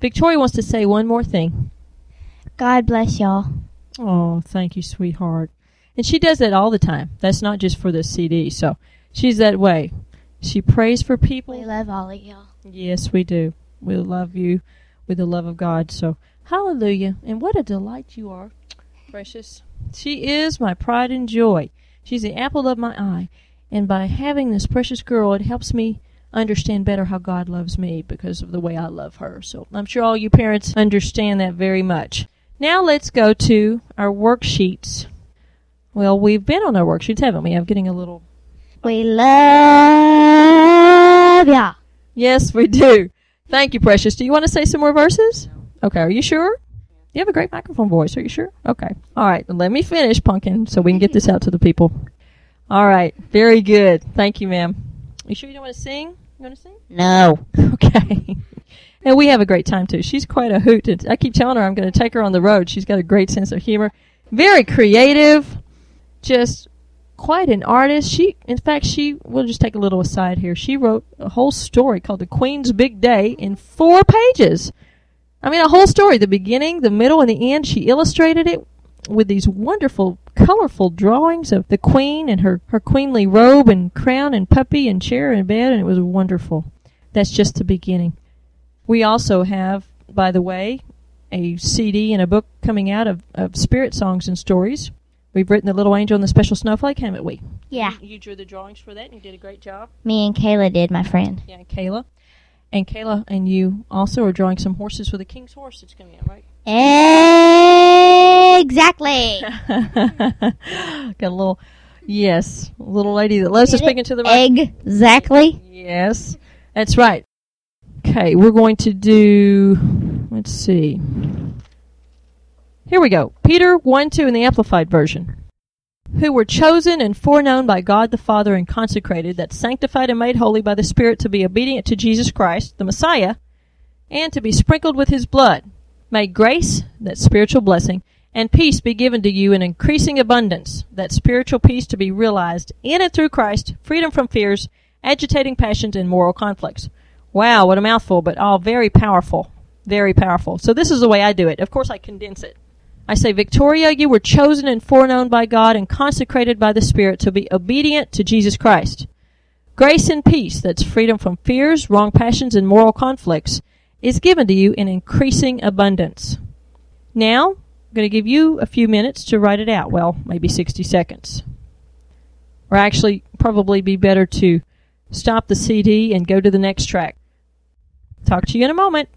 Victoria wants to say one more thing. God bless y'all. Oh, thank you, sweetheart. And she does that all the time. That's not just for the CD. So she's that way. She prays for people. We love all of y'all. Yes, we do. We love you with the love of God. So hallelujah. And what a delight you are, precious. She is my pride and joy. She's the apple of my eye. And by having this precious girl, it helps me understand better how God loves me because of the way I love her. So I'm sure all you parents understand that very much. Now let's go to our worksheets. Well, we've been on our worksheets, haven't we? I'm getting a little... We love ya. Yes, we do. Thank you, precious. Do you want to say some more verses? No. Okay, are you sure? You have a great microphone voice. Are you sure? Okay. All right. Let me finish, Pumpkin, so we can get this out to the people. All right. Very good. Thank you, ma'am. You sure you don't want to sing? You want to sing? No. Okay. And we have a great time, too. She's quite a hoot. I keep telling her I'm going to take her on the road. She's got a great sense of humor. Very creative. Just quite an artist. We'll just take a little aside here. She wrote a whole story called The Queen's Big Day in 4 pages. I mean, a whole story, the beginning, the middle, and the end. She illustrated it with these wonderful, colorful drawings of the queen and her queenly robe and crown and puppy and chair and bed, and it was wonderful. That's just the beginning. We also have, by the way, a CD and a book coming out of spirit songs and stories. We've written The Little Angel and the Special Snowflake, haven't we? Yeah. You drew the drawings for that, and you did a great job. Me and Kayla did, my friend. Yeah, Kayla. And Kayla and you also are drawing some horses for the King's Horse that's coming out, right? Exactly. Got a little, yes, little lady that loves to speak into the mic. Exactly. Yes, that's right. Okay, we're going to do, let's see. Here we go. Peter 1, 2 in the Amplified Version. Who were chosen and foreknown by God the Father and consecrated, that sanctified and made holy by the Spirit to be obedient to Jesus Christ, the Messiah, and to be sprinkled with His blood. May grace, that spiritual blessing, and peace be given to you in increasing abundance, that spiritual peace to be realized in and through Christ, freedom from fears, agitating passions, and moral conflicts. Wow, what a mouthful, but all very powerful. Very powerful. So this is the way I do it. Of course, I condense it. I say, Victoria, you were chosen and foreknown by God and consecrated by the Spirit to be obedient to Jesus Christ. Grace and peace, that's freedom from fears, wrong passions, and moral conflicts, is given to you in increasing abundance. Now, I'm going to give you a few minutes to write it out. Well, maybe 60 seconds. Or actually, probably be better to stop the CD and go to the next track. Talk to you in a moment.